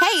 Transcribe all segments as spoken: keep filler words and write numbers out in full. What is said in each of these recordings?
Hey,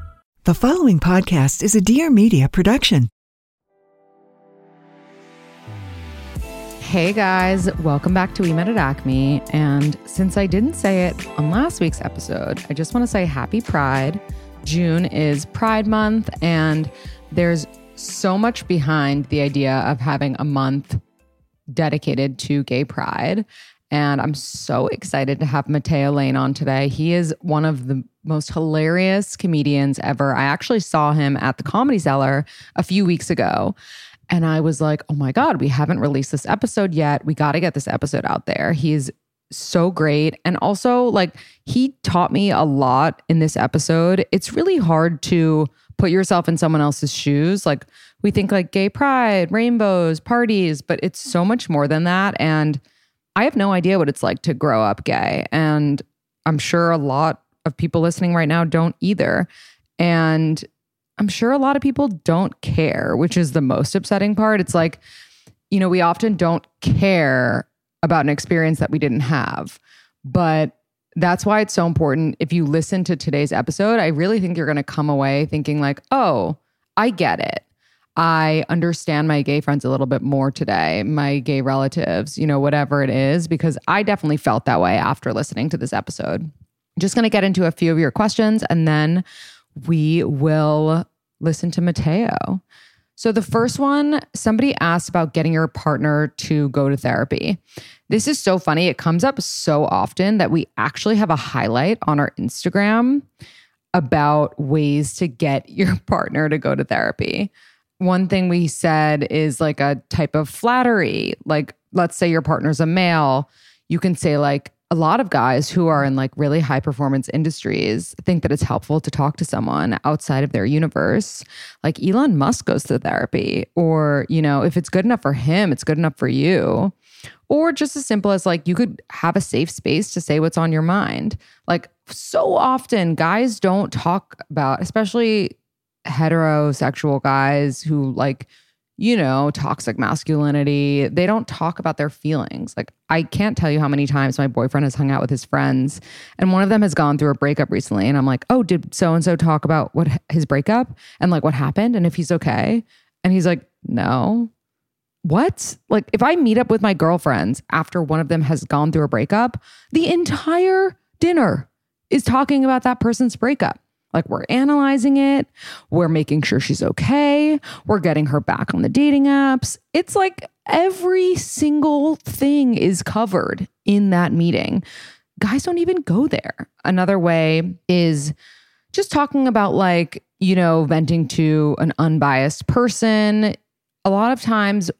The following podcast is a Dear Media production. Hey guys, welcome back to We Met at Acme. And since I didn't say it on last week's episode, I just want to say happy Pride. June is Pride Month, and there's so much behind the idea of having a month dedicated to gay pride. And I'm so excited to have Matteo Lane on today. He is one of the most hilarious comedians ever. I actually saw him at the Comedy Cellar a few weeks ago. And I was like, oh my God, we haven't released this episode yet. We got to get this episode out there. He's so great. And also, like, he taught me a lot in this episode. It's really hard to put yourself in someone else's shoes. Like, we think like gay pride, rainbows, parties, but it's so much more than that. And I have no idea what it's like to grow up gay. And I'm sure a lot of people listening right now don't either. And I'm sure a lot of people don't care, which is the most upsetting part. It's like, you know, we often don't care about an experience that we didn't have. But that's why it's so important. If you listen to today's episode, I really think you're going to come away thinking like, oh, I get it. I understand my gay friends a little bit more today, my gay relatives, you know, whatever it is, because I definitely felt that way after listening to this episode. Just going to get into a few of your questions, and then we will listen to Matteo. So the first one, somebody asked about getting your partner to go to therapy. This is so funny. It comes up so often that we actually have a highlight on our Instagram about ways to get your partner to go to therapy. One thing we said is like a type of flattery. Like, let's say your partner's a male. You can say like, a lot of guys who are in like really high performance industries think that it's helpful to talk to someone outside of their universe. Like Elon Musk goes to therapy, or, you know, if it's good enough for him, it's good enough for you. Or just as simple as like, you could have a safe space to say what's on your mind. Like so often guys don't talk about, especially heterosexual guys who like, you know, toxic masculinity, they don't talk about their feelings. Like, I can't tell you how many times my boyfriend has hung out with his friends and one of them has gone through a breakup recently. And I'm like, oh, did so-and-so talk about what his breakup and like what happened and if he's okay? And he's like, no. What? Like, if I meet up with my girlfriends after one of them has gone through a breakup, the entire dinner is talking about that person's breakup. Like, we're analyzing it. We're making sure she's okay. We're getting her back on the dating apps. It's like every single thing is covered in that meeting. Guys don't even go there. Another way is just talking about like, you know, venting to an unbiased person. A lot of times,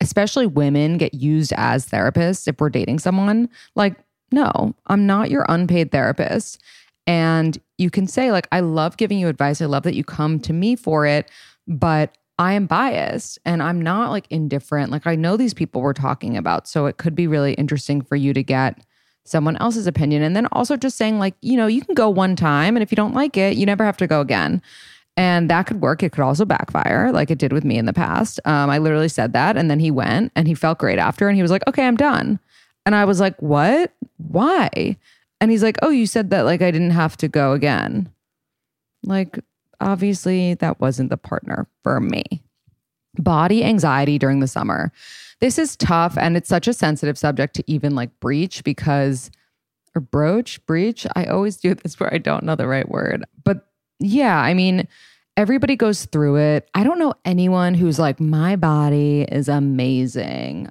especially women get used as therapists if we're dating someone. Like, no, I'm not your unpaid therapist. And you can say like, I love giving you advice. I love that you come to me for it, but I am biased and I'm not like indifferent. Like I know these people we're talking about. So it could be really interesting for you to get someone else's opinion. And then also just saying like, you know, you can go one time and if you don't like it, you never have to go again. And that could work. It could also backfire like it did with me in the past. Um, I literally said that and then he went and he felt great after and he was like, okay, I'm done. And I was like, what? Why? And he's like, oh, you said that like I didn't have to go again. Like, obviously that wasn't the partner for me. Body anxiety during the summer. This is tough and it's such a sensitive subject to even like breach because, or broach, breach. I always do this where I don't know the right word. But yeah, I mean, Everybody goes through it. I don't know anyone who's like, my body is amazing.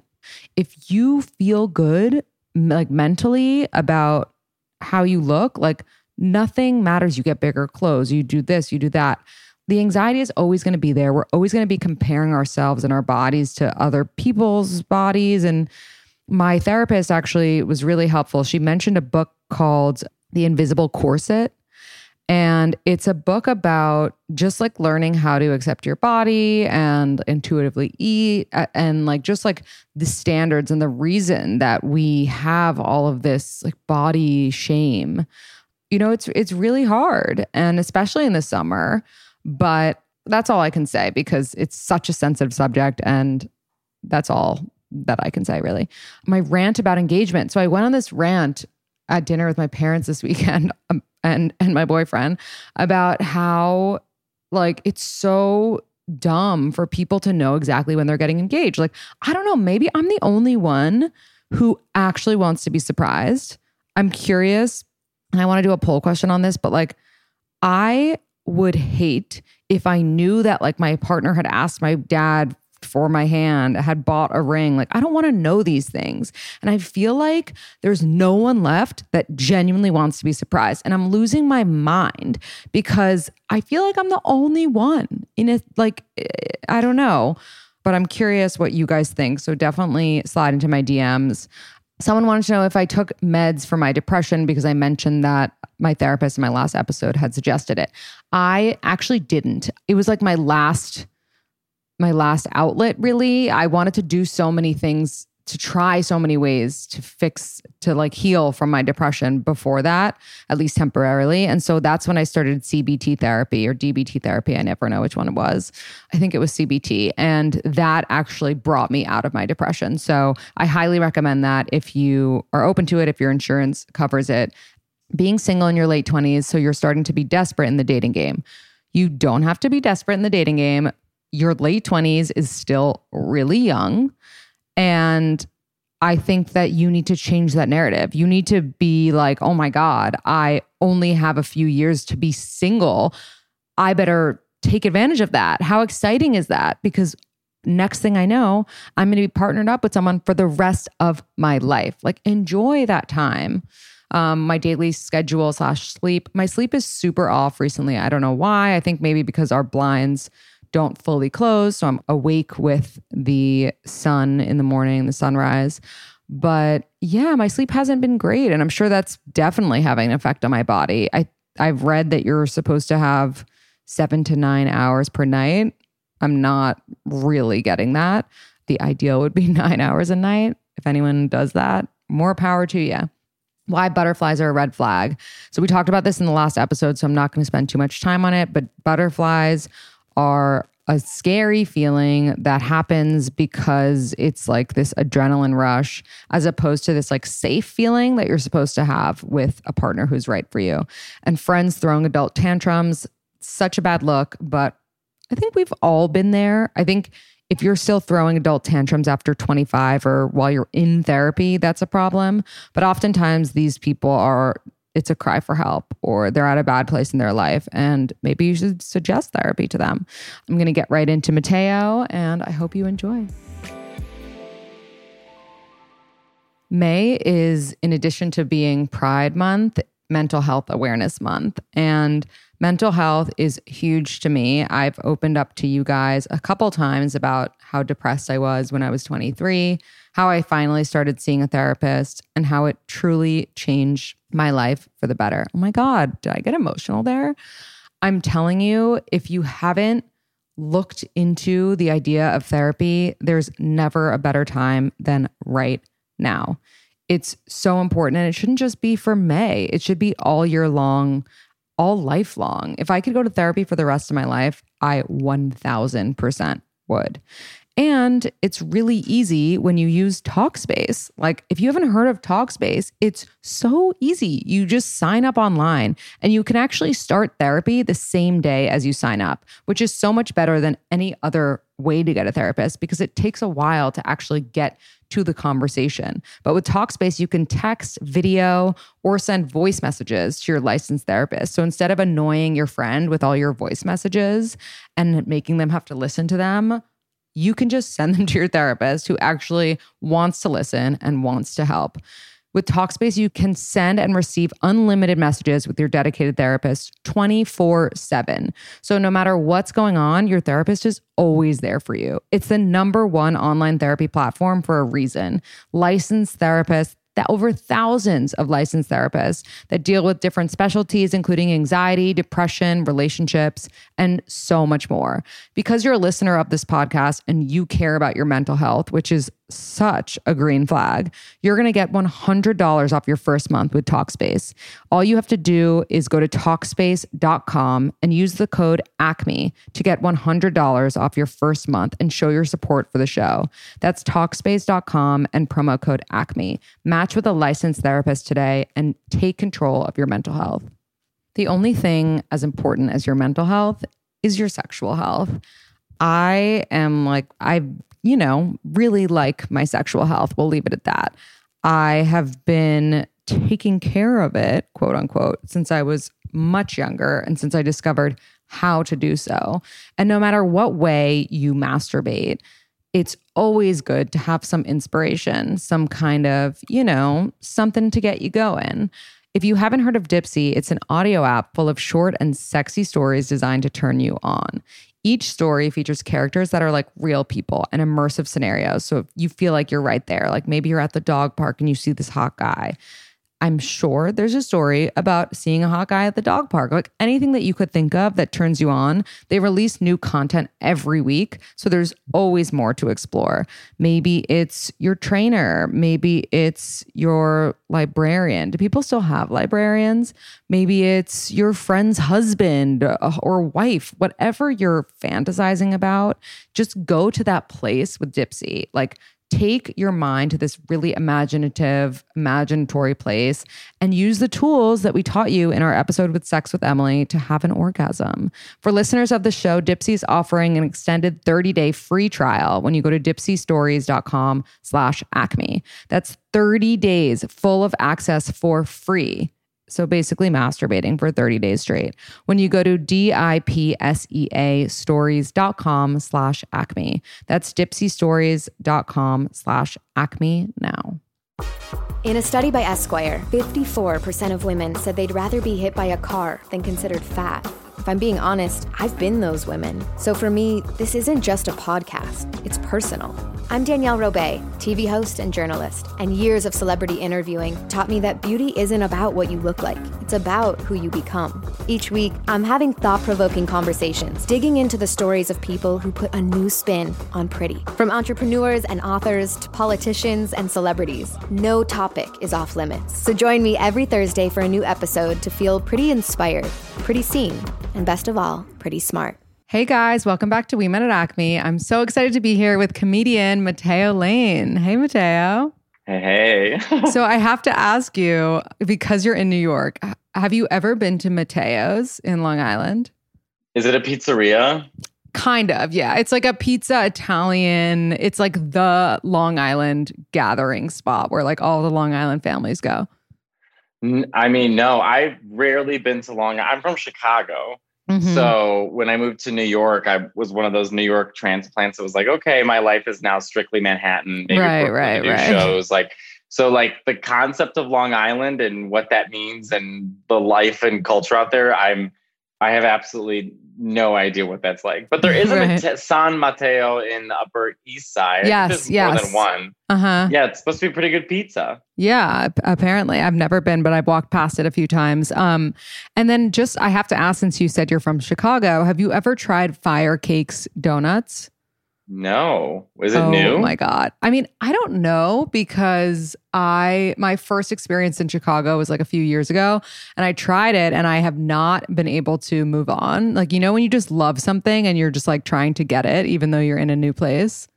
If you feel good, like mentally about how you look, like nothing matters. You get bigger clothes, you do this, you do that. The anxiety is always going to be there. We're always going to be comparing ourselves and our bodies to other people's bodies. And my therapist actually was really helpful. She mentioned a book called The Invisible Corset. And it's a book about just like learning how to accept your body and intuitively eat and like just like the standards and the reason that we have all of this like body shame. You know, it's it's really hard, and especially in the summer. But that's all I can say because it's such a sensitive subject, and that's all that I can say really. My rant about engagement. So I went on this rant at dinner with my parents this weekend um, and and my boyfriend about how like it's so dumb for people to know exactly when they're getting engaged. Like, I don't know, maybe I'm the only one who actually wants to be surprised. I'm curious and I want to do a poll question on this, but like I would hate if I knew that like my partner had asked my dad for my hand, had bought a ring. Like, I don't want to know these things. And I feel like there's no one left that genuinely wants to be surprised. And I'm losing my mind because I feel like I'm the only one in it. Like, I don't know, but I'm curious what you guys think. So definitely slide into my D Ms. Someone wanted to know if I took meds for my depression because I mentioned that my therapist in my last episode had suggested it. I actually didn't. It was like my last my last outlet, really. I wanted to do so many things, to try so many ways to fix, to like heal from my depression before that, at least temporarily. And so that's when I started C B T therapy or D B T therapy. I never know which one it was. I think it was C B T. And that actually brought me out of my depression. So I highly recommend that if you are open to it, if your insurance covers it. Being single in your late twenties, so you're starting to be desperate in the dating game. You don't have to be desperate in the dating game. Your late twenties is still really young. And I think that you need to change that narrative. You need to be like, oh my God, I only have a few years to be single. I better take advantage of that. How exciting is that? Because next thing I know, I'm going to be partnered up with someone for the rest of my life. Like, enjoy that time. Um, my daily schedule slash sleep. My sleep is super off recently. I don't know why. I think maybe because our blinds don't fully close. So I'm awake with the sun in the morning, the sunrise. But yeah, my sleep hasn't been great. And I'm sure that's definitely having an effect on my body. I, I've read that you're supposed to have seven to nine hours per night. I'm not really getting that. The ideal would be nine hours a night. If anyone does that, more power to you. Why butterflies are a red flag. So we talked about this in the last episode, so I'm not going to spend too much time on it, but butterflies are a scary feeling that happens because it's like this adrenaline rush as opposed to this like safe feeling that you're supposed to have with a partner who's right for you. And friends throwing adult tantrums, such a bad look, but I think we've all been there. I think if you're still throwing adult tantrums after twenty-five or while you're in therapy, that's a problem. But oftentimes these people are, it's a cry for help, or they're at a bad place in their life, and maybe you should suggest therapy to them. I'm going to get right into Matteo, and I hope you enjoy. May is, in addition to being Pride Month, Mental Health Awareness Month, and mental health is huge to me. I've opened up to you guys a couple times about how depressed I was when I was twenty-three, how I finally started seeing a therapist, and how it truly changed my life for the better. Oh my God, did I get emotional there? I'm telling you, if you haven't looked into the idea of therapy, there's never a better time than right now. It's so important, and it shouldn't just be for May. It should be all year long, all lifelong. If I could go to therapy for the rest of my life, I one thousand percent would. And it's really easy when you use Talkspace. Like, if you haven't heard of Talkspace, it's so easy. You just sign up online and you can actually start therapy the same day as you sign up, which is so much better than any other way to get a therapist because it takes a while to actually get to the conversation. But with Talkspace, you can text, video, or send voice messages to your licensed therapist. So instead of annoying your friend with all your voice messages and making them have to listen to them, you can just send them to your therapist who actually wants to listen and wants to help. With Talkspace, you can send and receive unlimited messages with your dedicated therapist twenty-four seven. So no matter what's going on, your therapist is always there for you. It's the number one online therapy platform for a reason. Licensed therapists, that over thousands of licensed therapists that deal with different specialties, including anxiety, depression, relationships, and so much more. Because you're a listener of this podcast and you care about your mental health, which is such a green flag, you're going to get one hundred dollars off your first month with Talkspace. All you have to do is go to Talkspace dot com and use the code ACME to get one hundred dollars off your first month and show your support for the show. That's Talkspace dot com and promo code ACME. Match with a licensed therapist today and take control of your mental health. The only thing as important as your mental health is your sexual health. I am like, I, you know, really like my sexual health. We'll leave it at that. I have been taking care of it, quote unquote, since I was much younger and since I discovered how to do so. And no matter what way you masturbate, it's always good to have some inspiration, some kind of, you know, something to get you going. If you haven't heard of Dipsea, it's an audio app full of short and sexy stories designed to turn you on. Each story features characters that are like real people and immersive scenarios. So if you feel like you're right there, like maybe you're at the dog park and you see this hot guy. I'm sure there's a story about seeing a hot guy at the dog park. Like anything that you could think of that turns you on, they release new content every week. So there's always more to explore. Maybe it's your trainer. Maybe it's your librarian. Do people still have librarians? Maybe it's your friend's husband or wife. Whatever you're fantasizing about, just go to that place with Dipsea. Like, take your mind to this really imaginative, imaginatory place and use the tools that we taught you in our episode with Sex with Emily to have an orgasm. For listeners of the show, Dipsea is offering an extended thirty-day free trial when you go to dipseastories.com slash acme. That's thirty days full of access for free. So basically masturbating for thirty days straight. When you go to D-I-P-S-E-A stories.com slash acme. That's dipseastories.com slash acme now. In a study by Esquire, fifty-four percent of women said they'd rather be hit by a car than considered fat. If I'm being honest, I've been those women. So for me, this isn't just a podcast, it's personal. I'm Danielle Robay, T V host and journalist, and years of celebrity interviewing taught me that beauty isn't about what you look like, it's about who you become. Each week, I'm having thought-provoking conversations, digging into the stories of people who put a new spin on pretty. From entrepreneurs and authors to politicians and celebrities, no topic is off limits. So join me every Thursday for a new episode to feel pretty inspired, pretty seen, and best of all, pretty smart. Hey guys, welcome back to We Met at Acme. I'm so excited to be here with comedian Matteo Lane. Hey, Matteo. Hey. hey. So I have to ask you, because you're in New York, have you ever been to Matteo's in Long Island? Is it a pizzeria? Kind of, yeah. It's like a pizza Italian. It's like the Long Island gathering spot where like all the Long Island families go. I mean, no, I've rarely been to Long Island. I'm from Chicago. Mm-hmm. So when I moved to New York, I was one of those New York transplants that was like, okay, my life is now strictly Manhattan. Maybe right, right, right. Shows. Like, so like the concept of Long Island and what that means and the life and culture out there, I'm, I have absolutely no idea what that's like. But there is right. a San Mateo in the Upper East Side. Yes, yes. More than one. Uh-huh. Yeah, it's supposed to be pretty good pizza. Yeah, apparently. I've never been, but I've walked past it a few times. Um, and then just, I have to ask, since you said you're from Chicago, have you ever tried Fire Cakes Donuts? No. Is it oh, new? Oh my God. I mean, I don't know because I, my first experience in Chicago was like a few years ago and I tried it and I have not been able to move on. Like, you know, when you just love something and you're just like trying to get it, even though you're in a new place.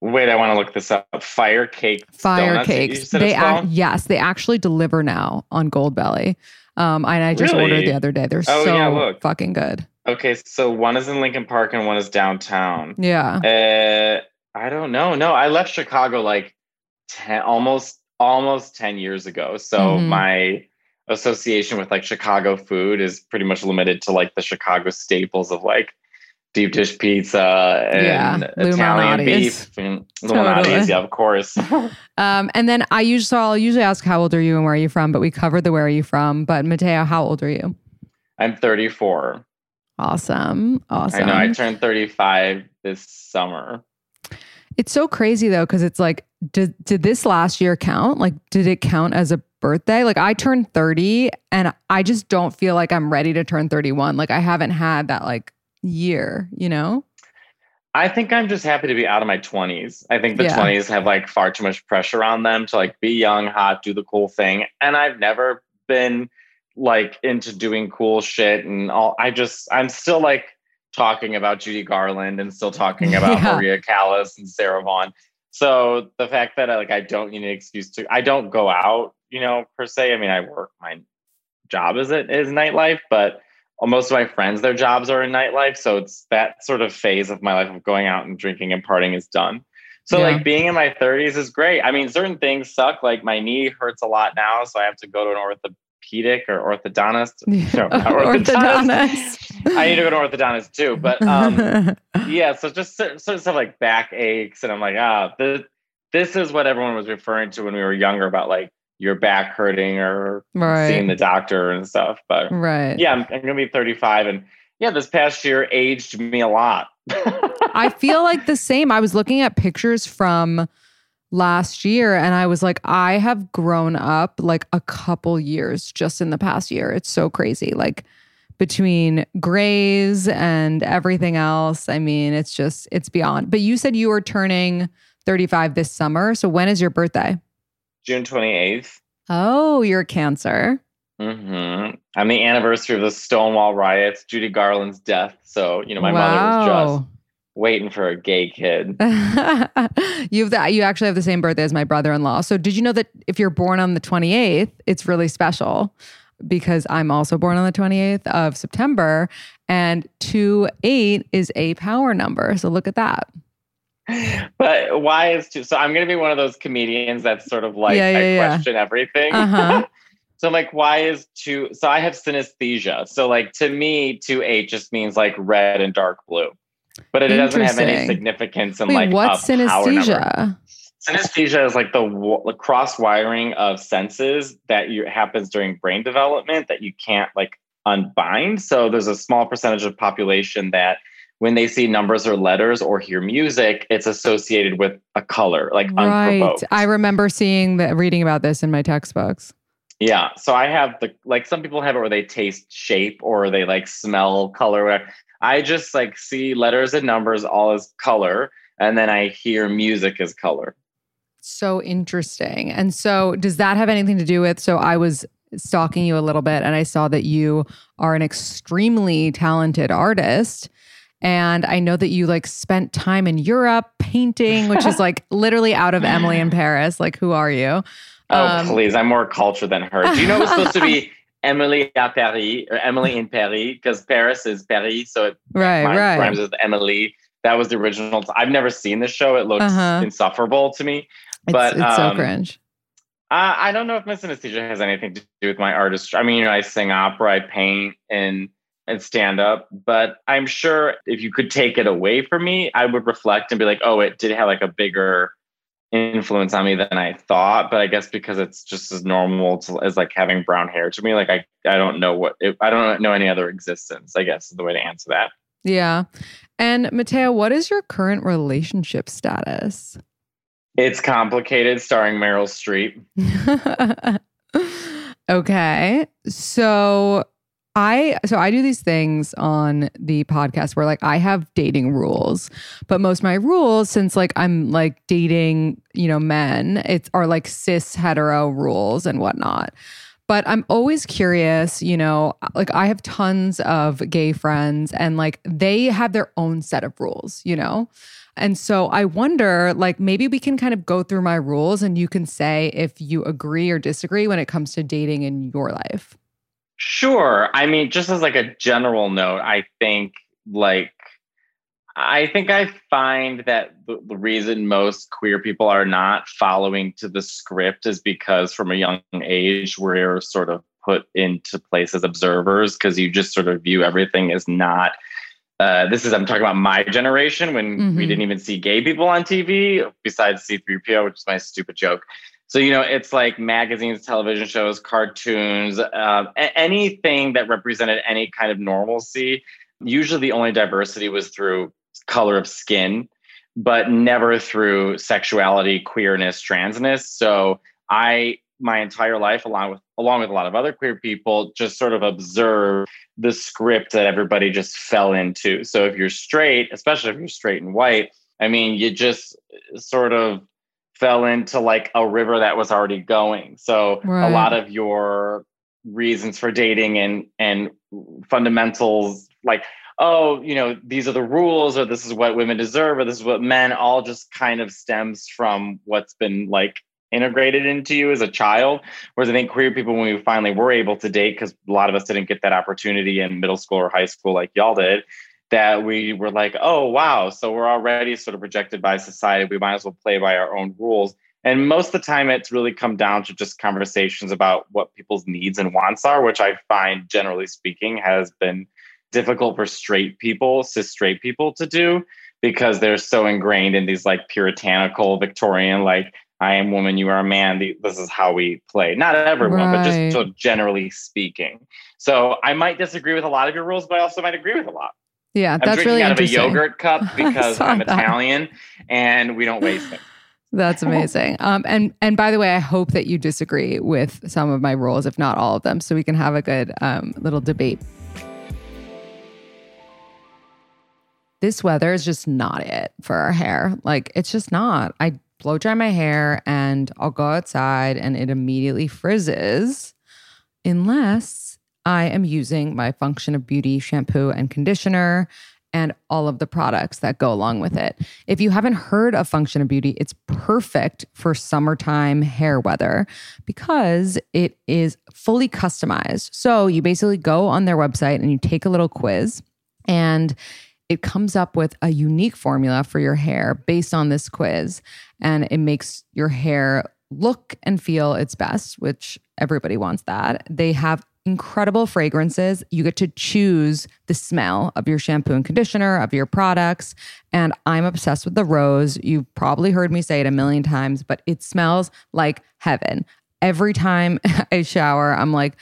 Wait, I want to look this up. Fire cake. Fire donuts, cakes. You said they ac- yes, they actually deliver now on Goldbelly. Um, and I just really? ordered the other day. They're oh, so yeah, fucking good. Okay, so one is in Lincoln Park and one is downtown. Yeah. Uh, I don't know. No, I left Chicago like ten, almost almost ten years ago. So mm-hmm. my association with like Chicago food is pretty much limited to like the Chicago staples of like deep dish pizza and yeah, Italian beef and totally. Yeah, of course. um, and then I usually so I'll usually ask how old are you and where are you from, but we covered the where are you from. But Matteo, how old are you? I'm thirty-four. Awesome, awesome. I know. I turned thirty-five this summer. It's so crazy though, because it's like, did did this last year count? Like, did it count as a birthday? Like, I turned thirty, and I just don't feel like I'm ready to turn thirty-one. Like, I haven't had that like year, you know? I think I'm just happy to be out of my twenties. I think the yeah. twenties have like far too much pressure on them to like be young, hot, do the cool thing. And I've never been like into doing cool shit and all. I just, I'm still like talking about Judy Garland and still talking about yeah. Maria Callas and Sarah Vaughan. So the fact that I, like, I don't need an excuse to, I don't go out, you know, per se. I mean, I work, my job is it is nightlife, but most of my friends, their jobs are in nightlife. So it's that sort of phase of my life of going out and drinking and partying is done. So yeah. like being in my thirties is great. I mean, certain things suck. Like my knee hurts a lot now. So I have to go to an orthopedic or orthodontist. No, not orthodontist. orthodontist. I need to go to an orthodontist too. But um, yeah, so just sort of stuff like back aches. And I'm like, ah, this, this is what everyone was referring to when we were younger about like, your back hurting or right. seeing the doctor and stuff. But right. yeah, I'm, I'm going to be thirty-five. And yeah, this past year aged me a lot. I feel like the same. I was looking at pictures from last year and I was like, I have grown up like a couple years just in the past year. It's so crazy. Like between grays and everything else. I mean, it's just, it's beyond. But you said you were turning thirty-five this summer. So when is your birthday? June twenty-eighth. Oh, you're a Cancer. Mm-hmm. I'm the anniversary of the Stonewall riots, Judy Garland's death. So, you know, my wow. mother was just waiting for a gay kid. You've the, you actually have the same birthday as my brother-in-law. So did you know that if you're born on the twenty-eighth, it's really special because I'm also born on the twenty-eighth of September and two eight is a power number. So look at that. But why is two? So I'm going to be one of those comedians that's sort of like, yeah, yeah, I yeah. question everything. Uh-huh. So I'm like, why is two? So I have synesthesia. So like to me, two eight just means like red and dark blue. But it doesn't have any significance in Wait, like what's a synesthesia? Power number. Synesthesia is like the, the cross wiring of senses that you, happens during brain development that you can't like unbind. So there's a small percentage of population that when they see numbers or letters or hear music, it's associated with a color, like right. unprovoked. I remember seeing the reading about this in my textbooks. Yeah. So I have the, like some people have it where they taste shape or they like smell color. I just like see letters and numbers all as color. And then I hear music as color. So interesting. And so does that have anything to do with, so I was stalking you a little bit and I saw that you are an extremely talented artist. And I know that you like spent time in Europe painting, which is like literally out of Emily in Paris. Like, who are you? Oh, um, please. I'm more cultured than her. Do you know it's supposed to be Emily à Paris or Emily in Paris? Because Paris is Paris. So it right, rhymes, right. rhymes with Emily. That was the original. T- I've never seen the show. It looks uh-huh. insufferable to me. But It's, it's um, so cringe. Uh, I don't know if my synesthesia has anything to do with my artistry. I mean, you know, I sing opera, I paint, and... and stand up, but I'm sure if you could take it away from me, I would reflect and be like, oh, it did have like a bigger influence on me than I thought. But I guess because it's just as normal to, as like having brown hair to me, like I, I don't know what, it, I don't know any other existence, I guess is the way to answer that. Yeah. And Matteo, what is your current relationship status? It's Complicated, starring Meryl Streep. Okay. So... I so I do these things on the podcast where like I have dating rules, but most of my rules, since like I'm like dating, you know, men, it's are like cis hetero rules and whatnot. But I'm always curious, you know, like I have tons of gay friends and like they have their own set of rules, you know? And so I wonder, like, maybe we can kind of go through my rules and you can say if you agree or disagree when it comes to dating in your life. Sure. I mean, just as like a general note, I think like, I think I find that the reason most queer people are not following to the script is because from a young age, we're sort of put into place as observers because you just sort of view everything as not, uh, this is, I'm talking about my generation when mm-hmm. we didn't even see gay people on T V besides C three P O, which is my stupid joke. So, you know, it's like magazines, television shows, cartoons, uh, anything that represented any kind of normalcy. Usually the only diversity was through color of skin, but never through sexuality, queerness, transness. So I, my entire life, along with along with a lot of other queer people, just sort of observe the script that everybody just fell into. So if you're straight, especially if you're straight and white, I mean, you just sort of fell into like a river that was already going. So right. a lot of your reasons for dating and and fundamentals like, oh, you know, these are the rules, or this is what women deserve, or this is what men, all just kind of stems from what's been like integrated into you as a child. Whereas I think queer people, when we finally were able to date, because a lot of us didn't get that opportunity in middle school or high school like y'all did, that we were like, oh, wow. So we're already sort of rejected by society. We might as well play by our own rules. And most of the time, it's really come down to just conversations about what people's needs and wants are, which I find, generally speaking, has been difficult for straight people, cis straight people to do, because they're so ingrained in these like puritanical Victorian, like, I am woman, you are a man. This is how we play. Not everyone, right. but just so generally speaking. So I might disagree with a lot of your rules, but I also might agree with a lot. Yeah, I'm that's drinking really out of a yogurt cup because I'm that. Italian and we don't waste it. That's amazing. Um, and and by the way, I hope that you disagree with some of my rules, if not all of them, so we can have a good um, little debate. This weather is just not it for our hair. Like, it's just not. I blow dry my hair and I'll go outside and it immediately frizzes unless I am using my Function of Beauty shampoo and conditioner and all of the products that go along with it. If you haven't heard of Function of Beauty, it's perfect for summertime hair weather because it is fully customized. So you basically go on their website and you take a little quiz and it comes up with a unique formula for your hair based on this quiz, and it makes your hair look and feel its best, which everybody wants that. They have incredible fragrances. You get to choose the smell of your shampoo and conditioner, of your products, and I'm obsessed with the rose. You've probably heard me say it a million times, but it smells like heaven. Every time I shower, I'm like,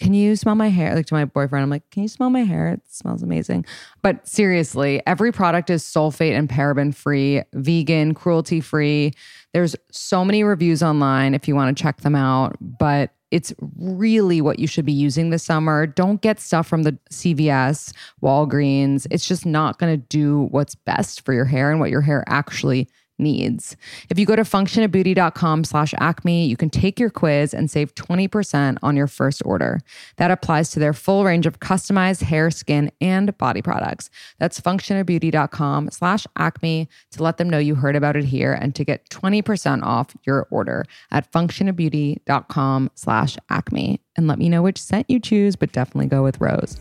can you smell my hair? Like, to my boyfriend, I'm like, can you smell my hair? It smells amazing. But seriously, every product is sulfate and paraben-free, vegan, cruelty-free. There's so many reviews online if you want to check them out, but it's really what you should be using this summer. Don't get stuff from the C V S, Walgreens. It's just not going to do what's best for your hair and what your hair actually needs. If you go to functionofbeauty.com slash acme, you can take your quiz and save twenty percent on your first order. That applies to their full range of customized hair, skin, and body products. That's functionofbeauty.com slash acme to let them know you heard about it here and to get twenty percent off your order at functionofbeauty.com slash acme. And let me know which scent you choose, but definitely go with rose.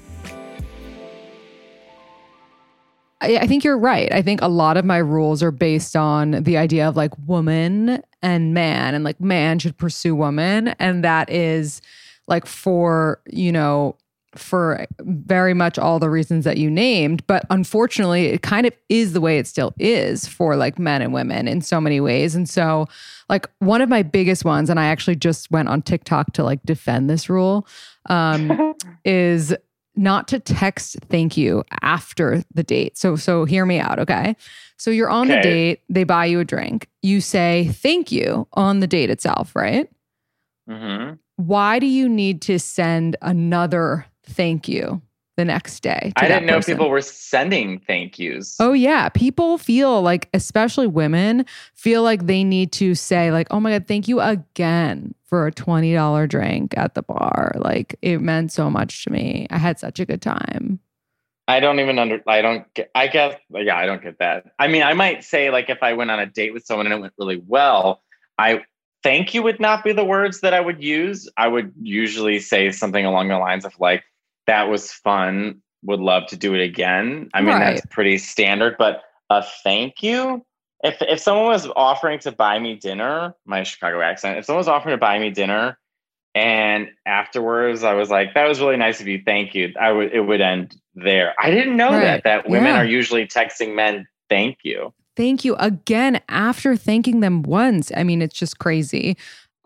I think you're right. I think a lot of my rules are based on the idea of like woman and man, and like man should pursue woman. And that is like for, you know, for very much all the reasons that you named. But unfortunately, it kind of is the way it still is for like men and women in so many ways. And so like one of my biggest ones, and I actually just went on TikTok to like defend this rule, um, is not to text thank you after the date. So so hear me out, okay? So you're on okay. the date, they buy you a drink. You say thank you on the date itself, right? Mm-hmm. Why do you need to send another thank you the next day. I didn't know person. people were sending thank yous. Oh yeah. People feel like, especially women, feel like they need to say like, oh my God, thank you again for a twenty dollars drink at the bar. Like it meant so much to me. I had such a good time. I don't even under, I don't get, I guess, yeah, I don't get that. I mean, I might say like, if I went on a date with someone and it went really well, I thank you would not be the words that I would use. I would usually say something along the lines of like, that was fun. Would love to do it again. I mean, right. That's pretty standard, but a thank you. If if someone was offering to buy me dinner, my Chicago accent, if someone was offering to buy me dinner and afterwards I was like, that was really nice of you. Thank you. I would, it would end there. I didn't know right. that, that women yeah. are usually texting men. Thank you. Thank you again after thanking them once. I mean, it's just crazy.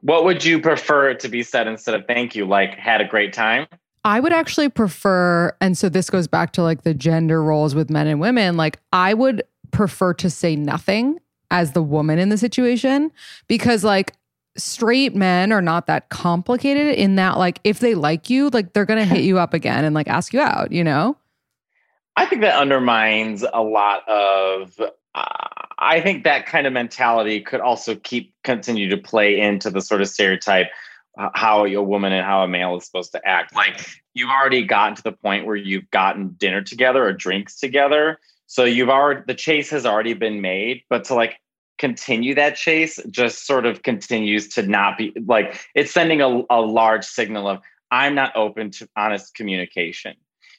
What would you prefer to be said instead of thank you? Like had a great time? I would actually prefer, and so this goes back to like the gender roles with men and women, like I would prefer to say nothing as the woman in the situation because like straight men are not that complicated in that like if they like you, like they're going to hit you up again and like ask you out, you know? I think that undermines a lot of, uh, I think that kind of mentality could also keep, continue to play into the sort of stereotype how a woman and how a male is supposed to act. Like you've already gotten to the point where you've gotten dinner together or drinks together. So you've already, the chase has already been made, but to like continue that chase just sort of continues to not be like, it's sending a, a large signal of I'm not open to honest communication.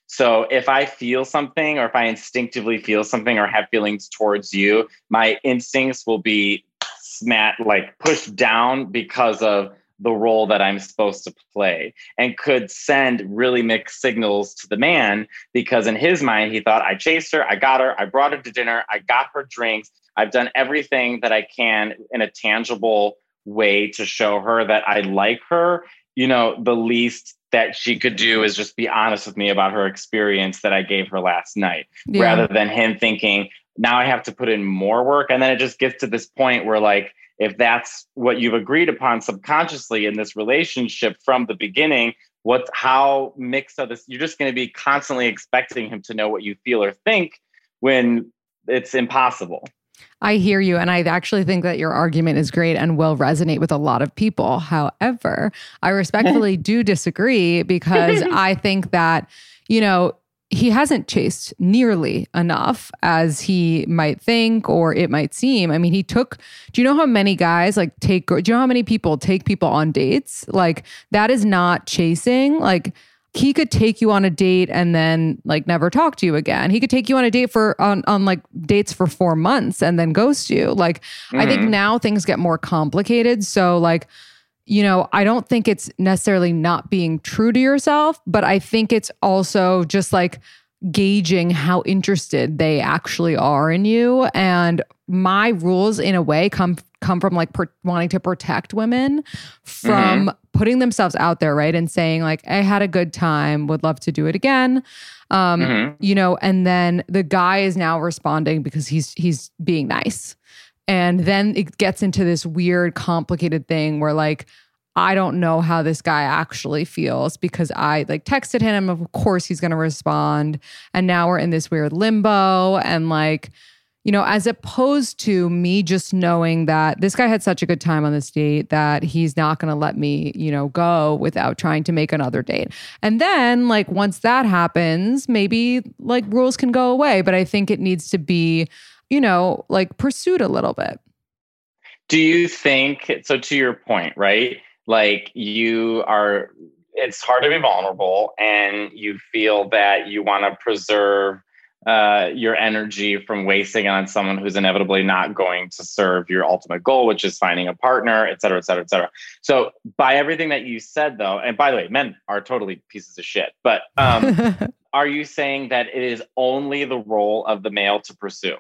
So if I feel something or if I instinctively feel something or have feelings towards you, my instincts will be smacked, like pushed down because of the role that I'm supposed to play, and could send really mixed signals to the man because in his mind, he thought I chased her, I got her, I brought her to dinner, I got her drinks. I've done everything that I can in a tangible way to show her that I like her. You know, the least that she could do is just be honest with me about her experience that I gave her last night, yeah. rather than him thinking now I have to put in more work. And then it just gets to this point where like, if that's what you've agreed upon subconsciously in this relationship from the beginning, what's how mixed up this, you're just going to be constantly expecting him to know what you feel or think when it's impossible. I hear you. And I actually think that your argument is great and will resonate with a lot of people. However, I respectfully do disagree because I think that, you know, he hasn't chased nearly enough as he might think or it might seem. I mean, he took, do you know how many guys like take, do you know how many people take people on dates? Like that is not chasing. Like he could take you on a date and then like never talk to you again. He could take you on a date for, on, on like dates for four months and then ghost you. Like mm-hmm. I think now things get more complicated. So like, you know, I don't think it's necessarily not being true to yourself, but I think it's also just like gauging how interested they actually are in you. And my rules in a way come come from like per- wanting to protect women from mm-hmm. putting themselves out there, right? And saying like, I had a good time, would love to do it again. Um, mm-hmm. You know, and then the guy is now responding because he's he's being nice. And then it gets into this weird, complicated thing where like, I don't know how this guy actually feels because I like texted him. Of course, he's going to respond. And now we're in this weird limbo. And like, you know, as opposed to me just knowing that this guy had such a good time on this date that he's not going to let me, you know, go without trying to make another date. And then like, once that happens, maybe like rules can go away. But I think it needs to be, you know, like pursued a little bit. Do you think, so to your point, right? Like you are, it's hard to be vulnerable and you feel that you want to preserve uh, your energy from wasting on someone who's inevitably not going to serve your ultimate goal, which is finding a partner, et cetera, et cetera, et cetera. So by everything that you said though, and by the way, men are totally pieces of shit, but um, are you saying that it is only the role of the male to pursue?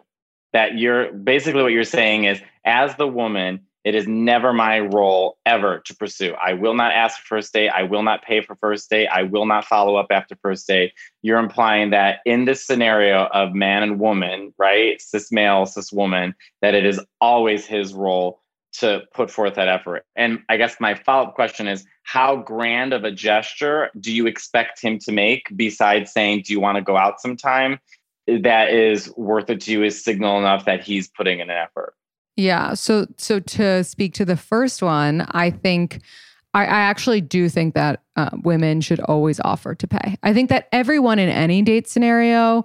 That you're basically what you're saying is, as the woman, it is never my role ever to pursue. I will not ask for first date. I will not pay for first date. I will not follow up after first date. You're implying that in this scenario of man and woman, right? Cis male, cis woman, that it is always his role to put forth that effort. And I guess my follow-up question is, how grand of a gesture do you expect him to make besides saying, do you want to go out sometime? That is worth it to you, is signal enough that he's putting in an effort. Yeah. So, so to speak to the first one, I think, I, I actually do think that uh, women should always offer to pay. I think that everyone in any date scenario,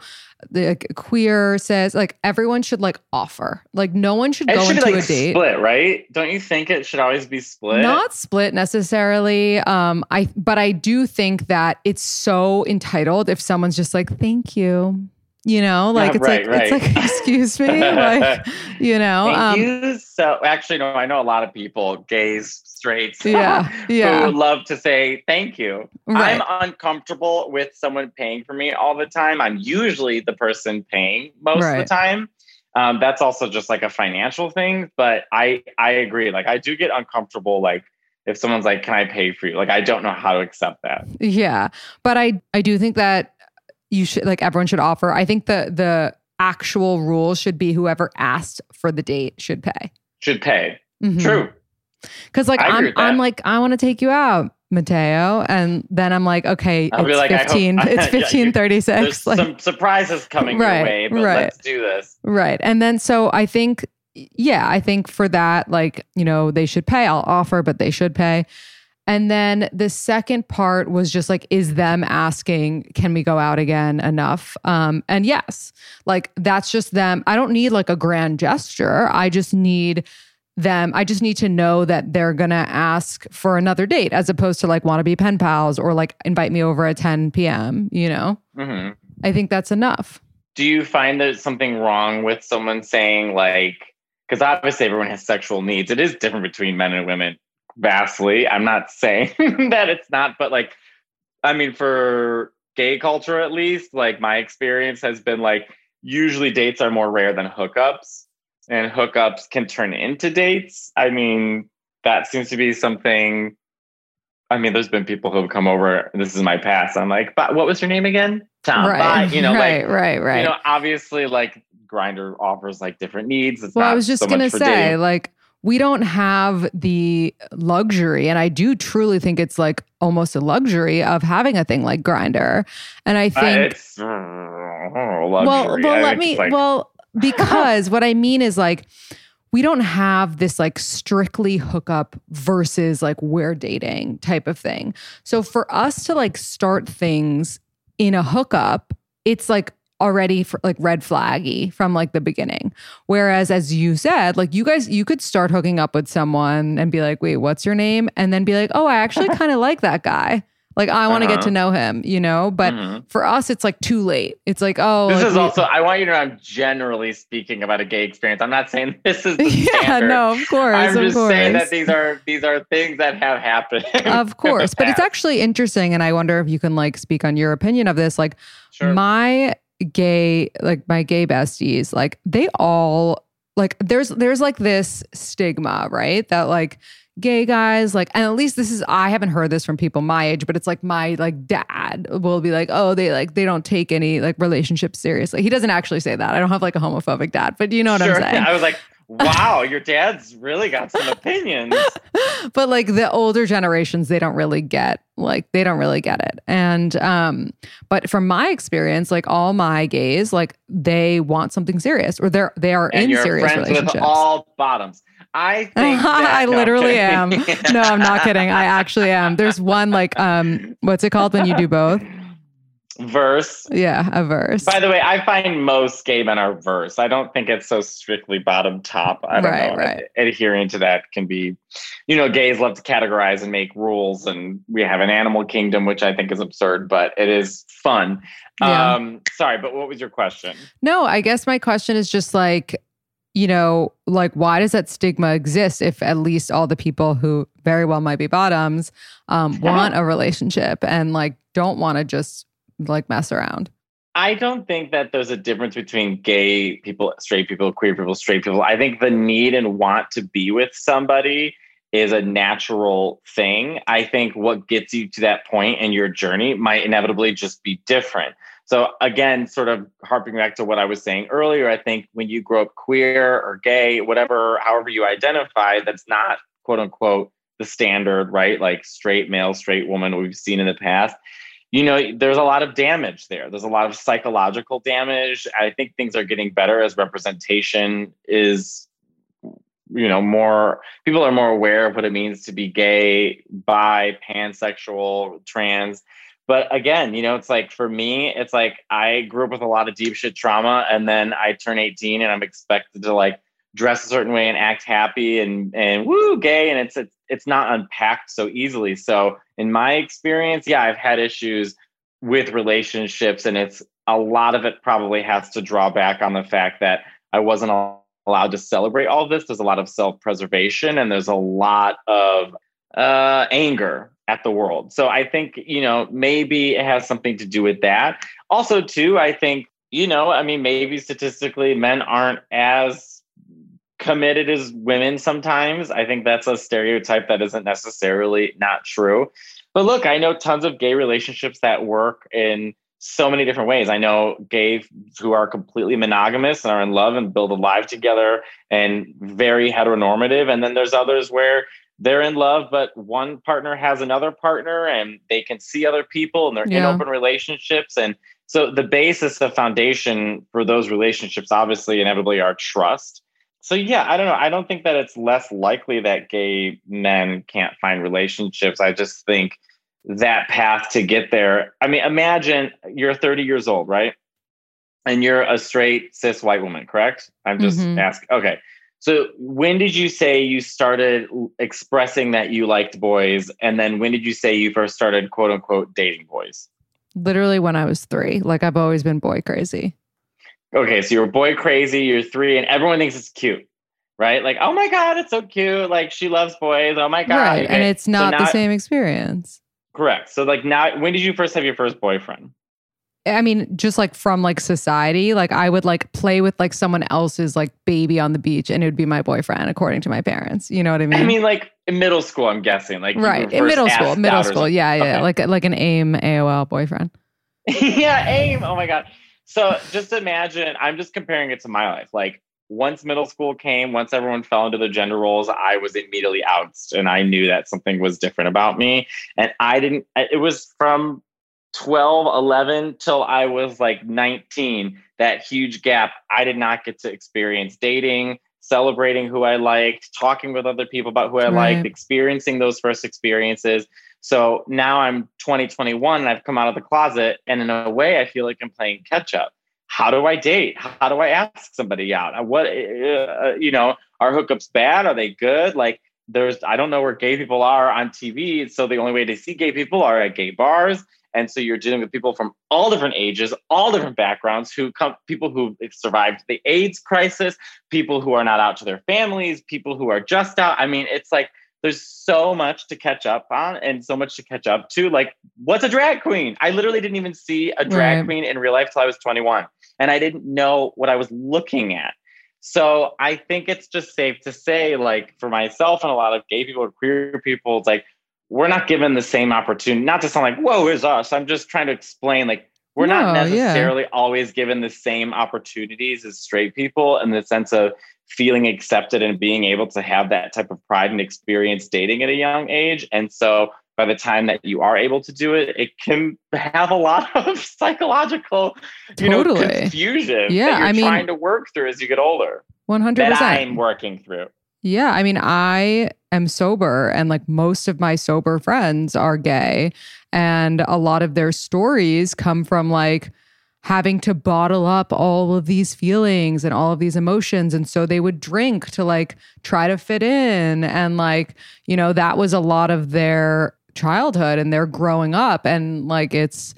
the like, queer says, like everyone should like offer. Like no one should it go should into be, like, a date. Split, right? Don't you think it should always be split? Not split necessarily. Um, I but I do think that it's so entitled if someone's just like, "Thank you." You know, like, yeah, it's right, like, right. It's like, excuse me, like, you know, um, you so actually, no, I know a lot of people, gays, straights, yeah, yeah. who love to say, thank you. Right. I'm uncomfortable with someone paying for me all the time. I'm usually the person paying most right. of the time. Um, that's also just like a financial thing, but I, I agree. Like I do get uncomfortable, like, if someone's like, can I pay for you? Like, I don't know how to accept that. Yeah. But I, I do think that you should, like, everyone should offer. I think the the actual rule should be whoever asked for the date should pay. Should pay. Mm-hmm. True. Because like I'm I'm like, I want to take you out, Matteo, and then I'm like, okay, I'll it's like, fifteen. Hope, it's fifteen thirty six. There's like, some surprises coming right, your way, but right. let's do this. Right, and then so I think, yeah, I think for that, like, you know, they should pay. I'll offer, but they should pay. And then the second part was just like, is them asking, can we go out again enough? Um, and yes, like that's just them. I don't need like a grand gesture. I just need them. I just need to know that they're going to ask for another date as opposed to like want to be pen pals or like invite me over at ten p.m., you know? Mm-hmm. I think that's enough. Do you find there's something wrong with someone saying like, because obviously everyone has sexual needs. It is different between men and women. Vastly. I'm not saying that it's not, but like, I mean, for gay culture, at least, like my experience has been like, usually dates are more rare than hookups, and hookups can turn into dates. I mean, that seems to be something. I mean, there's been people who have come over. This is my past. I'm like, but what was your name again? Tom. Right. Bye. You know, right, like, right, right. You know, obviously like Grindr offers like different needs. It's well, not I was just so going to say dating. Like, we don't have the luxury, and I do truly think it's like almost a luxury of having a thing like Grindr. And I think, uh, it's, uh, oh, luxury. well, well, let me, like... well, because what I mean is like, we don't have this like strictly hookup versus like we're dating type of thing. So for us to like start things in a hookup, it's like already for, like red flaggy from like the beginning. Whereas as you said, like you guys, you could start hooking up with someone and be like, wait, what's your name? And then be like, oh, I actually kind of like that guy. Like I want to uh-huh. get to know him, you know, but mm-hmm. for us, it's like too late. It's like, oh. This like, is we, also, I want you to know, I'm generally speaking about a gay experience. I'm not saying this is the yeah, standard. No, of course. I'm of just course. saying that these are, these are things that have happened. Of course. But it's actually interesting. And I wonder if you can like speak on your opinion of this. Like sure. my gay, like my gay besties, like they all like there's there's like this stigma, right? That like gay guys, like, and at least this is, I haven't heard this from people my age, but it's like my like dad will be like, oh, they like they don't take any like relationships seriously. He doesn't actually say that. I don't have like a homophobic dad, but you know what sure. I'm saying. I was like, wow, your dad's really got some opinions. But like the older generations, they don't really get, like they don't really get it. And, um, but from my experience, like all my gays, like they want something serious or they're, they are and in you're serious friends relationships. With all bottoms. I think that, I literally am. No, I'm not kidding. I actually am. There's one like, um, what's it called when you do both? Verse. Yeah, a verse. By the way, I find most gay men are verse. I don't think it's so strictly bottom top. I don't right, know. Right. Adhering to that can be, you know, gays love to categorize and make rules. And we have an animal kingdom, which I think is absurd, but it is fun. Yeah. Um, sorry, but what was your question? No, I guess my question is just like, you know, like, why does that stigma exist if at least all the people who very well might be bottoms um, want a relationship and like don't want to just like mess around? I don't think that there's a difference between gay people, straight people, queer people, straight people. I think the need and want to be with somebody is a natural thing. I think what gets you to that point in your journey might inevitably just be different. So again, sort of harping back to what I was saying earlier, I think when you grow up queer or gay, whatever, however you identify, that's not quote unquote the standard, right? Like straight male, straight woman, we've seen in the past. You know, there's a lot of damage there. There's a lot of psychological damage. I think things are getting better as representation is, you know, more people are more aware of what it means to be gay, bi, pansexual, trans. But again, you know, it's like for me, it's like I grew up with a lot of deep shit trauma, and then I turn eighteen and I'm expected to like dress a certain way and act happy and and woo, gay, and it's it's it's not unpacked so easily. So in my experience, yeah, I've had issues with relationships, and it's a lot of it probably has to draw back on the fact that I wasn't allowed to celebrate all this. There's a lot of self-preservation and there's a lot of uh, anger at the world. So I think, you know, maybe it has something to do with that. Also, too, I think, you know, I mean, maybe statistically men aren't as committed as women sometimes. I think that's a stereotype that isn't necessarily not true. But look, I know tons of gay relationships that work in so many different ways. I know gays who are completely monogamous and are in love and build a life together and very heteronormative. And then there's others where they're in love, but one partner has another partner and they can see other people and they're yeah. in open relationships. And so the basis, the foundation for those relationships, obviously, inevitably are trust. So, yeah, I don't know. I don't think that it's less likely that gay men can't find relationships. I just think that path to get there. I mean, imagine you're thirty years old, right? And you're a straight cis white woman, correct? I'm just mm-hmm. asking. Okay. So when did you say you started expressing that you liked boys? And then when did you say you first started, quote unquote, dating boys? Literally when I was three. Like, I've always been boy crazy. Okay, so you're boy crazy, you're three, and everyone thinks it's cute, right? Like, oh my God, it's so cute. Like, she loves boys. Oh my God. Right, okay. And it's not so now, the same experience. Correct. So, like, now, when did you first have your first boyfriend? I mean, just like from like society, like I would like play with like someone else's like baby on the beach and it would be my boyfriend, according to my parents. You know what I mean? I mean, like in middle school, I'm guessing. Like, right. In middle school, middle school. Yeah, yeah. Okay. Like, like an AIM A O L boyfriend. Yeah, AIM. Oh my God. So just imagine, I'm just comparing it to my life. Like once middle school came, once everyone fell into their gender roles, I was immediately outsed and I knew that something was different about me. And I didn't, it was from twelve, eleven till I was like nineteen, that huge gap. I did not get to experience dating, celebrating who I liked, talking with other people about who I right. liked, experiencing those first experiences. So now I'm twenty, twenty-one, and I've come out of the closet. And in a way, I feel like I'm playing catch up. How do I date? How do I ask somebody out? What, uh, you know, are hookups bad? Are they good? Like there's, I don't know where gay people are on T V. So the only way to see gay people are at gay bars. And so you're dealing with people from all different ages, all different backgrounds, who come, people who survived the AIDS crisis, people who are not out to their families, people who are just out. I mean, it's like, there's so much to catch up on and so much to catch up to. Like, what's a drag queen? I literally didn't even see a drag right. queen in real life till I was twenty-one. And I didn't know what I was looking at. So I think it's just safe to say, like, for myself and a lot of gay people or queer people, it's like, we're not given the same opportunity. Not to sound like, whoa, it's us. I'm just trying to explain, like, we're no, not necessarily yeah. always given the same opportunities as straight people in the sense of feeling accepted and being able to have that type of pride and experience dating at a young age. And so by the time that you are able to do it, it can have a lot of psychological you totally. know, confusion yeah, that you're I mean, trying to work through as you get older. one hundred percent. That I'm working through. Yeah, I mean, I am sober and like most of my sober friends are gay, and a lot of their stories come from like having to bottle up all of these feelings and all of these emotions. And so they would drink to like try to fit in. And like, you know, that was a lot of their childhood and their growing up. And like, it's,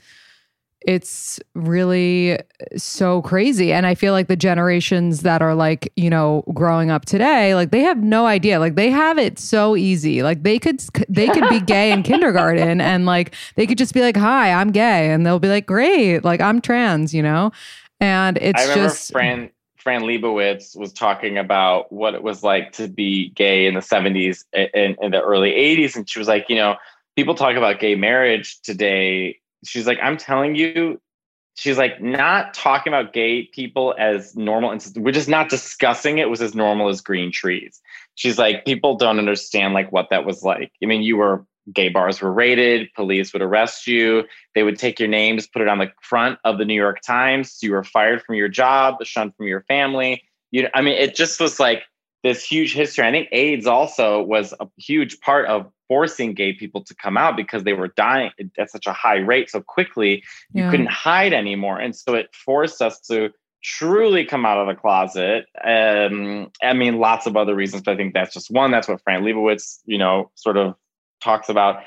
it's really so crazy. And I feel like the generations that are like, you know, growing up today, like they have no idea, like they have it so easy. Like they could, they could be gay in kindergarten and like, they could just be like, hi, I'm gay. And they'll be like, great. Like I'm trans, you know? And it's I remember just Fran, Fran Lebowitz was talking about what it was like to be gay in the seventies and in the early eighties. And she was like, you know, people talk about gay marriage today. She's like, I'm telling you, she's like, not talking about gay people as normal. And we're just not discussing it was as normal as green trees. She's like, people don't understand like what that was like. I mean, you were, gay bars were raided, police would arrest you. They would take your names, put it on the front of the New York Times. You were fired from your job, shunned from your family. You, I mean, it just was like this huge history. I think AIDS also was a huge part of forcing gay people to come out because they were dying at such a high rate so quickly, you yeah. couldn't hide anymore. And so it forced us to truly come out of the closet. Um, I mean, lots of other reasons, but I think that's just one. That's what Fran Lebowitz, you know, sort of talks about.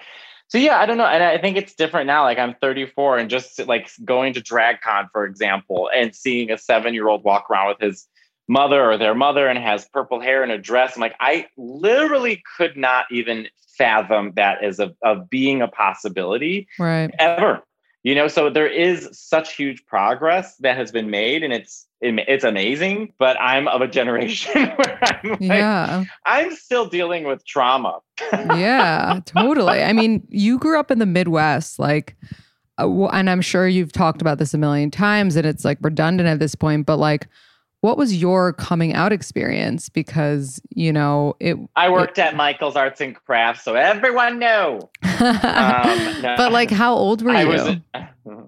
So yeah, I don't know. And I think it's different now. Like I'm thirty-four and just like going to DragCon, for example, and seeing a seven-year-old walk around with his mother or their mother and has purple hair and a dress. I'm like, I literally could not even fathom that as a, of being a possibility right. ever, you know? So there is such huge progress that has been made and it's, it's amazing, but I'm of a generation where I'm like, yeah. I'm still dealing with trauma. Yeah, totally. I mean, you grew up in the Midwest, like, and I'm sure you've talked about this a million times and it's like redundant at this point, but like, what was your coming out experience? Because, you know, it... I worked it, at Michael's Arts and Crafts, so everyone knew. um, no. But like, how old were I you? Was,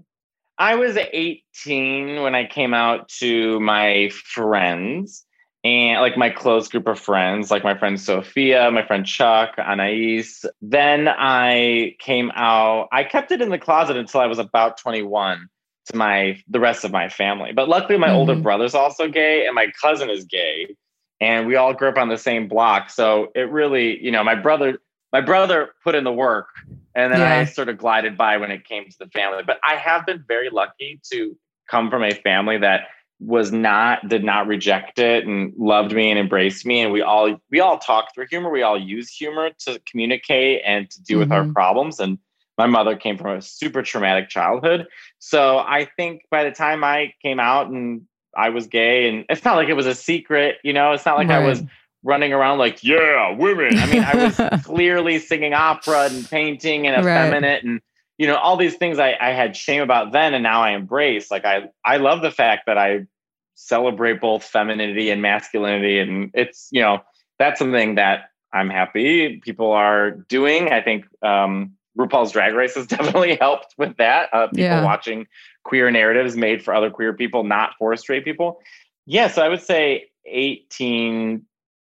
I was eighteen when I came out to my friends and like my close group of friends, like my friend Sophia, my friend Chuck, Anais. Then I came out, I kept it in the closet until I was about twenty-one. To my the rest of my family. But luckily my mm-hmm. older brother's also gay and my cousin is gay and we all grew up on the same block. So it really, you know, my brother my brother put in the work and then yeah. I sort of glided by when it came to the family. But I have been very lucky to come from a family that was not did not reject it and loved me and embraced me, and we all we all talk through humor. We all use humor to communicate and to deal mm-hmm. with our problems. And my mother came from a super traumatic childhood. So I think by the time I came out and I was gay, and it's not like it was a secret, you know, it's not like right. I was running around like, yeah, women. I mean, I was clearly singing opera and painting and effeminate right. and, you know, all these things I, I had shame about then. And now I embrace, like, I, I love the fact that I celebrate both femininity and masculinity. And it's, you know, that's something that I'm happy people are doing. I think, um, RuPaul's Drag Race has definitely helped with that. Uh, people yeah. watching queer narratives made for other queer people, not for straight people. Yeah, so I would say eighteen,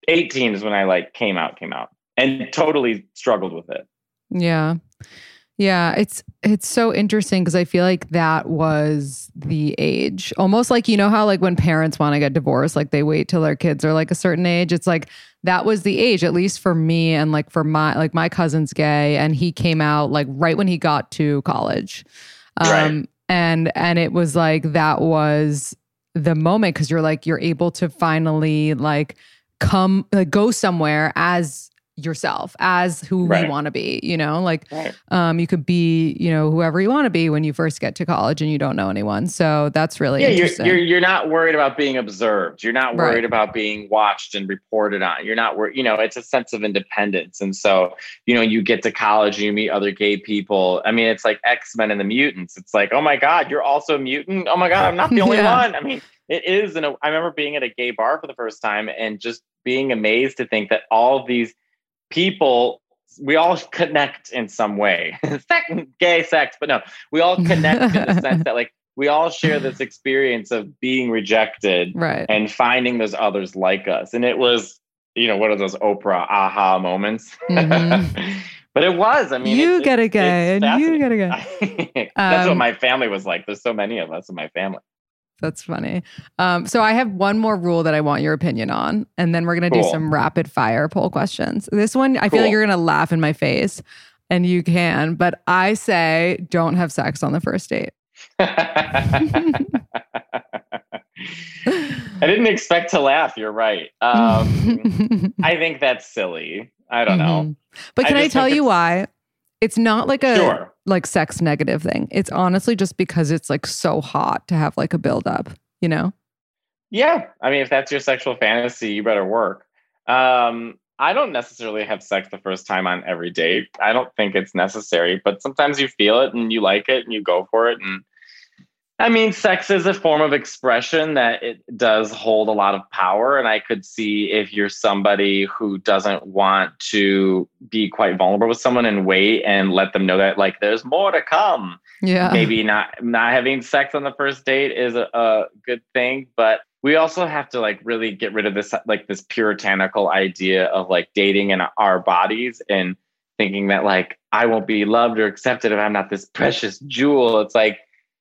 eighteen is when I like came out, came out and totally struggled with it. Yeah. Yeah, it's it's so interesting because I feel like that was the age. Almost like, you know how like when parents want to get divorced, like they wait till their kids are like a certain age. It's like that was the age, at least for me and like for my, like my cousin's gay and he came out like right when he got to college. Um, right. And, and it was like, that was the moment because you're like, you're able to finally like come, like go somewhere as yourself as who right. you want to be, you know, like right. um, you could be, you know, whoever you want to be when you first get to college and you don't know anyone. So that's really yeah, interesting. You're, you're, you're not worried about being observed. You're not worried right. about being watched and reported on. You're not worried, you know, it's a sense of independence. And so, you know, you get to college, you meet other gay people. I mean, it's like X-Men and the mutants. It's like, oh my God, you're also a mutant. Oh my God, I'm not the only yeah. one. I mean, it is. And I remember being at a gay bar for the first time and just being amazed to think that all these people, we all connect in some way. Gay sex, but no, we all connect in the sense that like we all share this experience of being rejected right. and finding those others like us. And it was, you know, one of those Oprah aha moments. Mm-hmm. But it was, I mean. You it, get a gay and you get a gay. That's um, what my family was like. There's so many of us in my family. That's funny. Um, so I have one more rule that I want your opinion on, and then we're going to cool. do some rapid fire poll questions. This one, I cool. feel like you're going to laugh in my face, and you can, but I say don't have sex on the first date. I didn't expect to laugh. You're right. Um, I think that's silly. I don't mm-hmm. know. But can I, I tell you why? It's not like a sure. like sex negative thing. It's honestly just because it's like so hot to have like a buildup, you know? Yeah. I mean, if that's your sexual fantasy, you better work. Um, I don't necessarily have sex the first time on every date. I don't think it's necessary, but sometimes you feel it and you like it and you go for it. And I mean, sex is a form of expression that it does hold a lot of power. And I could see if you're somebody who doesn't want to be quite vulnerable with someone and wait and let them know that, like, there's more to come. Yeah. Maybe not, not having sex on the first date is a, a good thing, but we also have to, like, really get rid of this, like, this puritanical idea of, like, dating in our bodies and thinking that, like, I won't be loved or accepted if I'm not this precious jewel. It's like,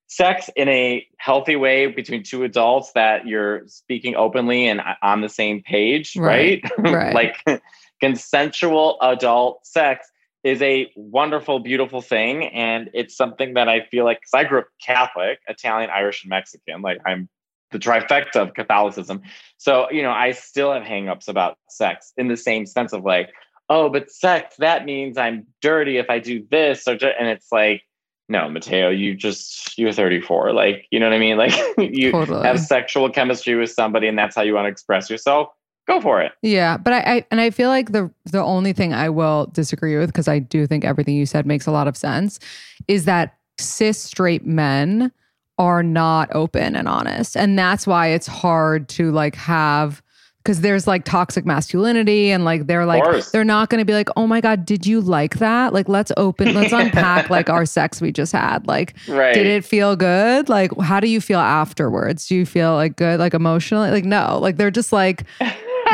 sex in a healthy way between two adults that you're speaking openly and on the same page, right? right? right. Like, consensual adult sex is a wonderful, beautiful thing. And it's something that I feel like, because I grew up Catholic, Italian, Irish, and Mexican, like I'm the trifecta of Catholicism. So, you know, I still have hangups about sex in the same sense of like, oh, but sex, that means I'm dirty if I do this. Or, and it's like, no, Matteo, you just, you're thirty-four. Like, you know what I mean? Like, you totally have sexual chemistry with somebody and that's how you want to express yourself. Go for it. Yeah. But I, I and I feel like the, the only thing I will disagree with, because I do think everything you said makes a lot of sense, is that cis straight men are not open and honest. And that's why it's hard to, like, have, because there's, like, toxic masculinity and, like, they're like, they're not going to be like, oh my God, did you like that? Like, let's open, let's unpack like our sex we just had. Like, right. Did it feel good? Like, how do you feel afterwards? Do you feel like good, like emotionally? Like, no, like they're just like,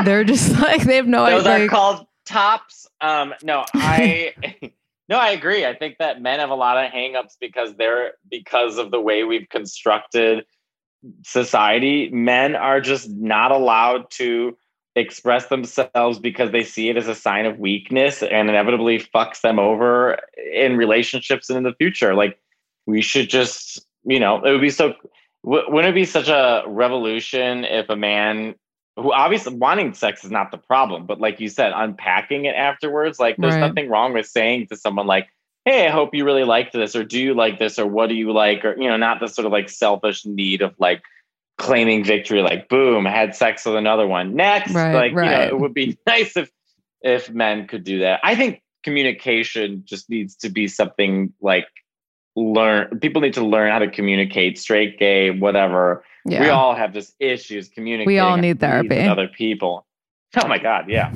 they're just like, they have no idea. Those are called tops. Um, no, I, no, I agree. I think that men have a lot of hangups because they're, because of the way we've constructed society, men are just not allowed to express themselves because they see it as a sign of weakness and inevitably fucks them over in relationships and in the future. Like, we should just, you know, it would be so, wouldn't it be such a revolution if a man who obviously wanting sex is not the problem, but like you said, unpacking it afterwards, like there's right. nothing wrong with saying to someone like, hey, I hope you really liked this, or do you like this, or what do you like, or, you know, not the sort of like selfish need of like claiming victory, like, boom, I had sex with another one. Next, right, like, right. you know, it would be nice if if men could do that. I think communication just needs to be something like learn. People need to learn how to communicate, straight, gay, whatever. Yeah. We all have just issues communicating. We all need therapy with other people. Oh my God, yeah.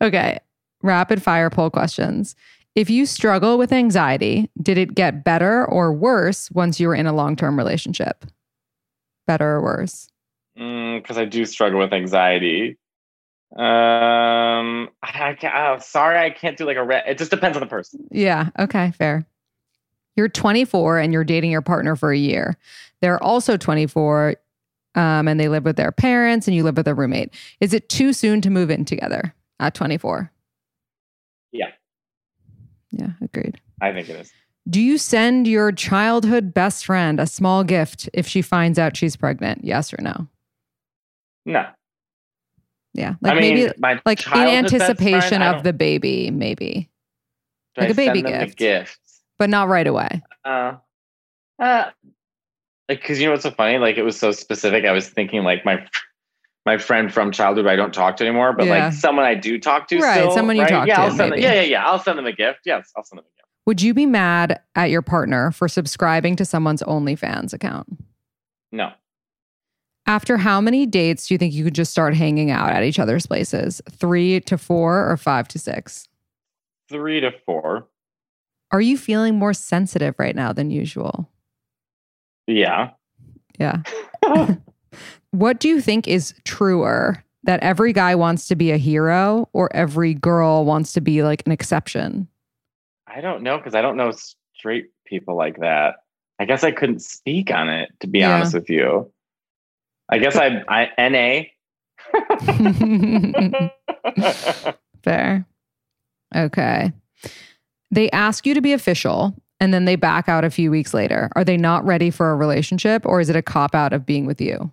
Okay, rapid fire poll questions. If you struggle with anxiety, did it get better or worse once you were in a long-term relationship? Better or worse? Because mm, I do struggle with anxiety. Um, I can't, oh, sorry, I can't do like a... Re- it just depends on the person. Yeah, okay, fair. You're twenty-four and you're dating your partner for a year. They're also twenty-four um, and they live with their parents and you live with a roommate. Is it too soon to move in together at twenty-four? Yeah. Yeah, agreed. I think it is. Do you send your childhood best friend a small gift if she finds out she's pregnant? Yes or no? No. Yeah, like I mean, maybe like in anticipation friend, of the baby, maybe like I a baby gift, gift, but not right away. Uh, uh, like, cause you know what's so funny? Like, it was so specific. I was thinking like my my friend from childhood I don't talk to anymore, but yeah. like someone I do talk to right, still. Right, someone you right? talk yeah, to, I'll send maybe. Them, yeah, yeah, yeah. I'll send them a gift. Yes, I'll send them a gift. Would you be mad at your partner for subscribing to someone's OnlyFans account? No. After how many dates do you think you could just start hanging out at each other's places? Three to four or five to six? Three to four. Are you feeling more sensitive right now than usual? Yeah. Yeah. What do you think is truer, that every guy wants to be a hero or every girl wants to be like an exception? I don't know, because I don't know straight people like that. I guess I couldn't speak on it, to be yeah. honest with you. I guess I, I N A. Fair. Okay. They ask you to be official and then they back out a few weeks later. Are they not ready for a relationship or is it a cop-out of being with you?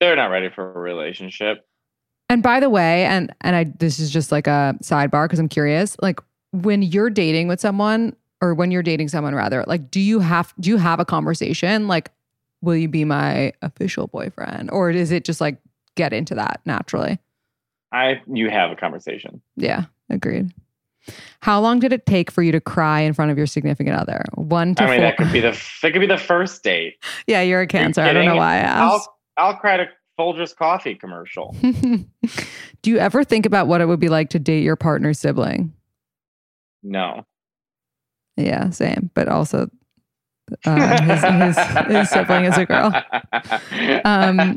They're not ready for a relationship. And by the way, and and I this is just like a sidebar because I'm curious, like when you're dating with someone or when you're dating someone rather, like do you have do you have a conversation like, will you be my official boyfriend? Or is it just like get into that naturally? I you have a conversation. Yeah, agreed. How long did it take for you to cry in front of your significant other? One to I mean, four. that could be the that could be the first date. Yeah, you're a Cancer. Are you kidding? I don't know why I asked. I'll, I'll cry to Folgers coffee commercial. Do you ever think about what it would be like to date your partner's sibling? No. Yeah, same. But also, um, his, his, his sibling is a girl. Um,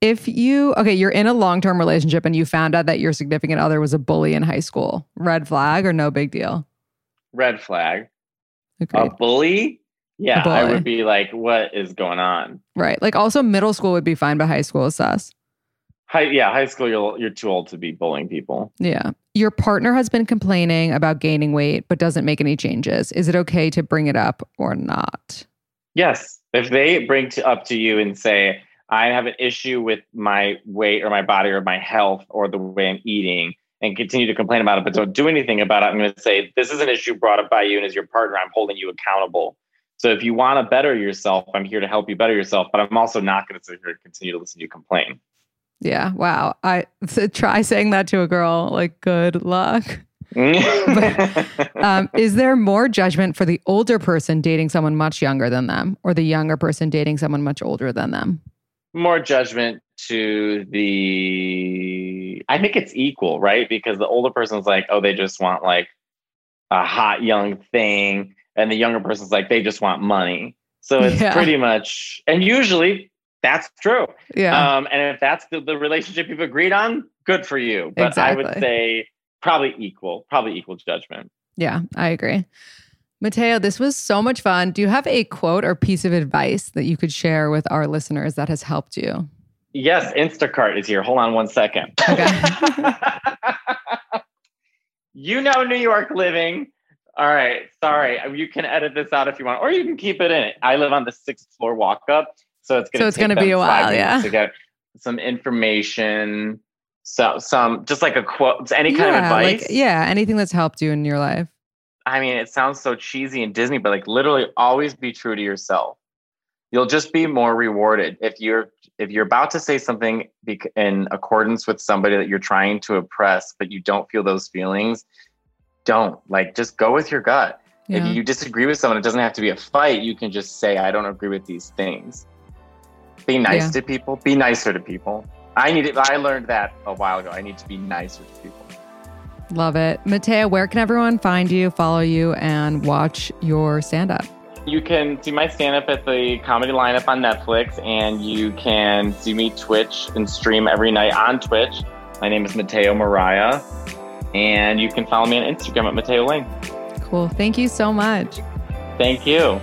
if you, okay, you're in a long-term relationship and you found out that your significant other was a bully in high school. Red flag or no big deal? Red flag. Agreed. A bully? Yeah, a bully. I would be like, what is going on? Right. Like also middle school would be fine, but high school is sus. Hi, yeah, high school, you're, you're too old to be bullying people. Yeah. Your partner has been complaining about gaining weight, but doesn't make any changes. Is it okay to bring it up or not? Yes. If they bring it up to you and say, I have an issue with my weight or my body or my health or the way I'm eating and continue to complain about it, but don't do anything about it, I'm going to say, this is an issue brought up by you. And as your partner, I'm holding you accountable. So if you want to better yourself, I'm here to help you better yourself, but I'm also not going to sit here and continue to listen to you complain. Yeah. Wow. I so try saying that to a girl. Like, good luck. But, um, is there more judgment for the older person dating someone much younger than them or the younger person dating someone much older than them? More judgment to the, I think it's equal, right? Because the older person's like, oh, they just want like a hot young thing. And the younger person's like, they just want money. So it's yeah. pretty much, and usually that's true. Yeah. Um, and if that's the, the relationship you've agreed on, good for you. But exactly. I would say probably equal, probably equal judgment. Yeah, I agree. Matteo, this was so much fun. Do you have a quote or piece of advice that you could share with our listeners that has helped you? Yes, Instacart is here. Hold on one second. Okay. You know New York living. All right, sorry. You can edit this out if you want, or you can keep it in. I live on the sixth floor walk up. So it's going so it's gonna be a while, yeah. To get some information, so some just like a quote, any yeah, kind of advice, like, yeah, anything that's helped you in your life. I mean, it sounds so cheesy and Disney, but like literally, always be true to yourself. You'll just be more rewarded if you're if you're about to say something in accordance with somebody that you're trying to impress, but you don't feel those feelings. Don't like just go with your gut. Yeah. If you disagree with someone, it doesn't have to be a fight. You can just say, I don't agree with these things. Be nice yeah. to people. Be nicer to people. I need it. I learned that a while ago. I need to be nicer to people. Love it. Matteo, where can everyone find you, follow you, and watch your stand-up? You can see my stand-up at the Comedy Lineup on Netflix, and you can see me Twitch and stream every night on Twitch. My name is Matteo Mariah, and you can follow me on Instagram at Matteo Lane. Cool. Thank you so much. Thank you.